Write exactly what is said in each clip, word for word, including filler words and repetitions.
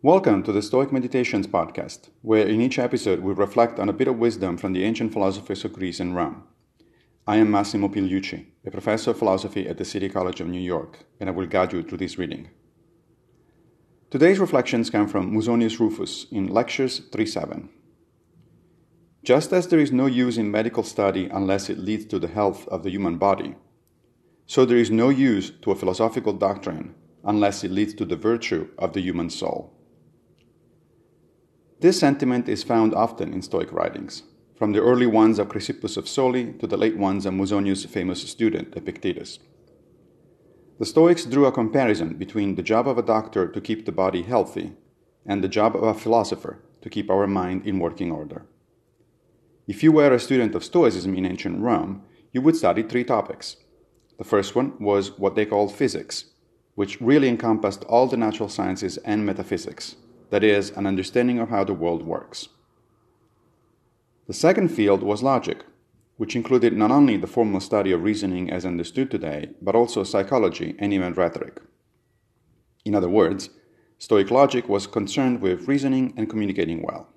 Welcome to the Stoic Meditations podcast, where in each episode we reflect on a bit of wisdom from the ancient philosophers of Greece and Rome. I am Massimo Pigliucci, a professor of philosophy at the City College of New York, and I will guide you through this reading. Today's reflections come from Musonius Rufus in Lectures three seven. Just as there is no use in medical study unless it leads to the health of the human body, so there is no use to a philosophical doctrine unless it leads to the virtue of the human soul. This sentiment is found often in Stoic writings, from the early ones of Chrysippus of Soli to the late ones of Musonius' famous student, Epictetus. The Stoics drew a comparison between the job of a doctor to keep the body healthy and the job of a philosopher to keep our mind in working order. If you were a student of Stoicism in ancient Rome, you would study three topics. The first one was what they called physics, which really encompassed all the natural sciences and metaphysics. That is, an understanding of how the world works. The second field was logic, which included not only the formal study of reasoning as understood today, but also psychology and even rhetoric. In other words, Stoic logic was concerned with reasoning and communicating well.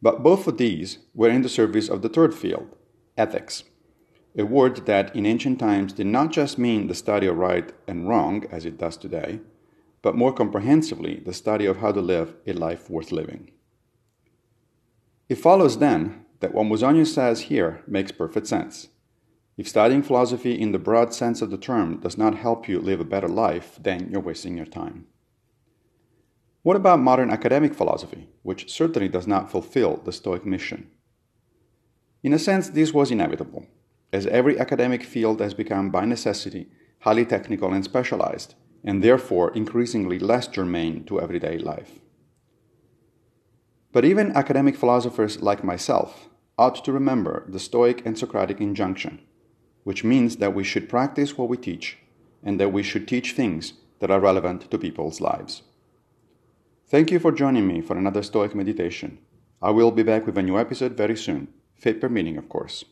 But both of these were in the service of the third field, ethics, a word that in ancient times did not just mean the study of right and wrong, as it does today, but more comprehensively the study of how to live a life worth living. It follows, then, that what Musonius says here makes perfect sense. If studying philosophy in the broad sense of the term does not help you live a better life, then you're wasting your time. What about modern academic philosophy, which certainly does not fulfill the Stoic mission? In a sense, this was inevitable, as every academic field has become, by necessity, highly technical and specialized, and therefore increasingly less germane to everyday life. But even academic philosophers like myself ought to remember the Stoic and Socratic injunction, which means that we should practice what we teach, and that we should teach things that are relevant to people's lives. Thank you for joining me for another Stoic meditation. I will be back with a new episode very soon, fate permitting, of course.